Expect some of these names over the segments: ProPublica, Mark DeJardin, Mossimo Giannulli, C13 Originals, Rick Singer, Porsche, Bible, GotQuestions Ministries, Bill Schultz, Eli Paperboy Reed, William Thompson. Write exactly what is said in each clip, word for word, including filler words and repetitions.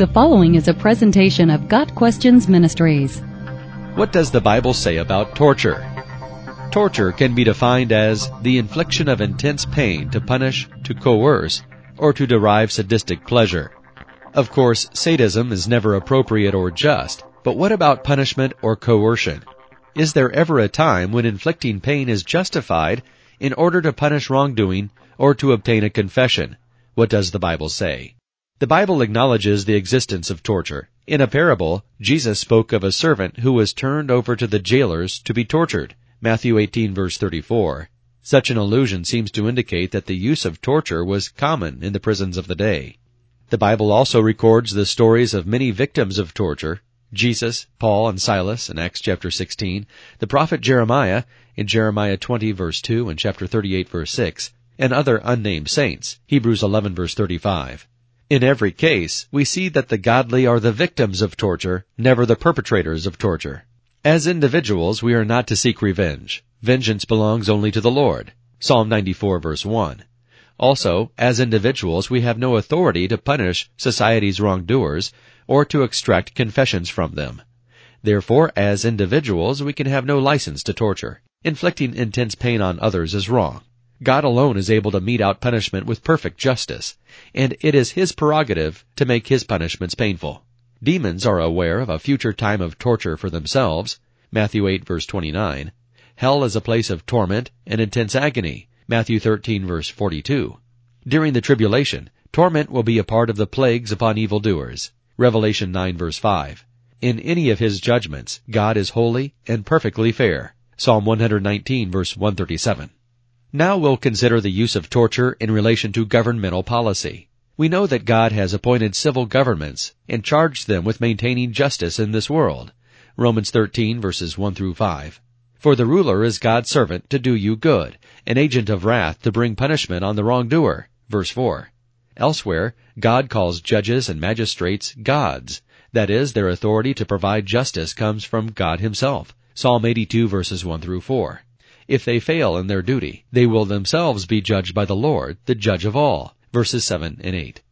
The following is a presentation of GotQuestions Ministries. What does the Bible say about torture? Torture can be defined as the infliction of intense pain to punish, to coerce, or to derive sadistic pleasure. Of course, sadism is never appropriate or just, but what about punishment or coercion? Is there ever a time when inflicting pain is justified in order to punish wrongdoing or to obtain a confession? What does the Bible say? The Bible acknowledges the existence of torture. In a parable, Jesus spoke of a servant who was turned over to the jailers to be tortured. Matthew eighteen verse thirty-four. Such an allusion seems to indicate that the use of torture was common in the prisons of the day. The Bible also records the stories of many victims of torture. Jesus, Paul, and Silas in Acts chapter sixteen, the prophet Jeremiah in Jeremiah twenty verse two and chapter thirty-eight verse six, and other unnamed saints, Hebrews eleven verse thirty-five. In every case, we see that the godly are the victims of torture, never the perpetrators of torture. As individuals, we are not to seek revenge. Vengeance belongs only to the Lord. Psalm ninety-four verse one. Also, as individuals, we have no authority to punish society's wrongdoers or to extract confessions from them. Therefore, as individuals, we can have no license to torture. Inflicting intense pain on others is wrong. God alone is able to mete out punishment with perfect justice, and it is His prerogative to make His punishments painful. Demons are aware of a future time of torture for themselves, Matthew eight verse twenty-nine. Hell is a place of torment and intense agony, Matthew thirteen verse forty-two. During the tribulation, torment will be a part of the plagues upon evildoers, Revelation nine verse five. In any of His judgments, God is holy and perfectly fair, Psalm one nineteen verse one thirty-seven. Now we'll consider the use of torture in relation to governmental policy. We know that God has appointed civil governments and charged them with maintaining justice in this world. Romans thirteen verses one through five. For the ruler is God's servant to do you good, an agent of wrath to bring punishment on the wrongdoer. Verse four. Elsewhere, God calls judges and magistrates gods. That is, their authority to provide justice comes from God Himself. Psalm eighty-two verses one through four. If they fail in their duty, they will themselves be judged by the Lord, the judge of all. Verses seven and eight.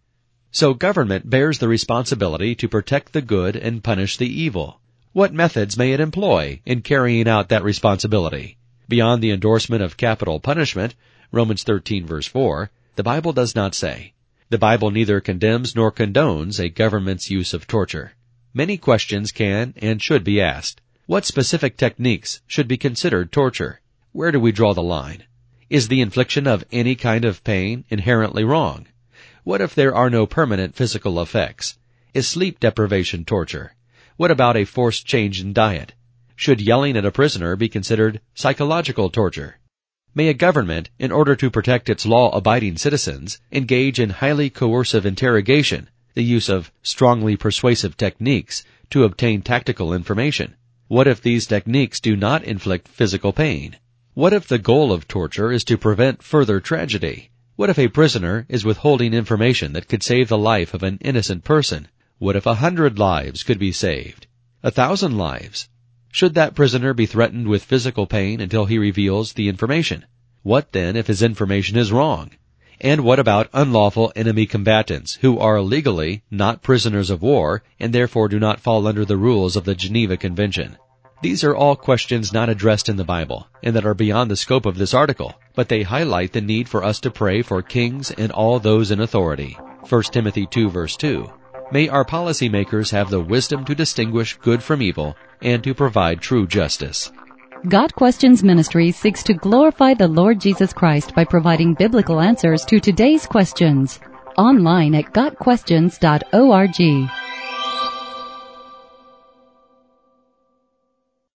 So government bears the responsibility to protect the good and punish the evil. What methods may it employ in carrying out that responsibility? Beyond the endorsement of capital punishment, Romans thirteen verse four, the Bible does not say. The Bible neither condemns nor condones a government's use of torture. Many questions can and should be asked. What specific techniques should be considered torture? Where do we draw the line? Is the infliction of any kind of pain inherently wrong? What if there are no permanent physical effects? Is sleep deprivation torture? What about a forced change in diet? Should yelling at a prisoner be considered psychological torture? May a government, in order to protect its law-abiding citizens, engage in highly coercive interrogation, the use of strongly persuasive techniques to obtain tactical information? What if these techniques do not inflict physical pain? What if the goal of torture is to prevent further tragedy? What if a prisoner is withholding information that could save the life of an innocent person? What if a hundred lives could be saved? A thousand lives? Should that prisoner be threatened with physical pain until he reveals the information? What then if his information is wrong? And what about unlawful enemy combatants who are legally not prisoners of war and therefore do not fall under the rules of the Geneva Convention? These are all questions not addressed in the Bible and that are beyond the scope of this article, but they highlight the need for us to pray for kings and all those in authority. First Timothy two verse two. May our policymakers have the wisdom to distinguish good from evil and to provide true justice. GotQuestions Ministry seeks to glorify the Lord Jesus Christ by providing biblical answers to today's questions. Online at got questions dot org.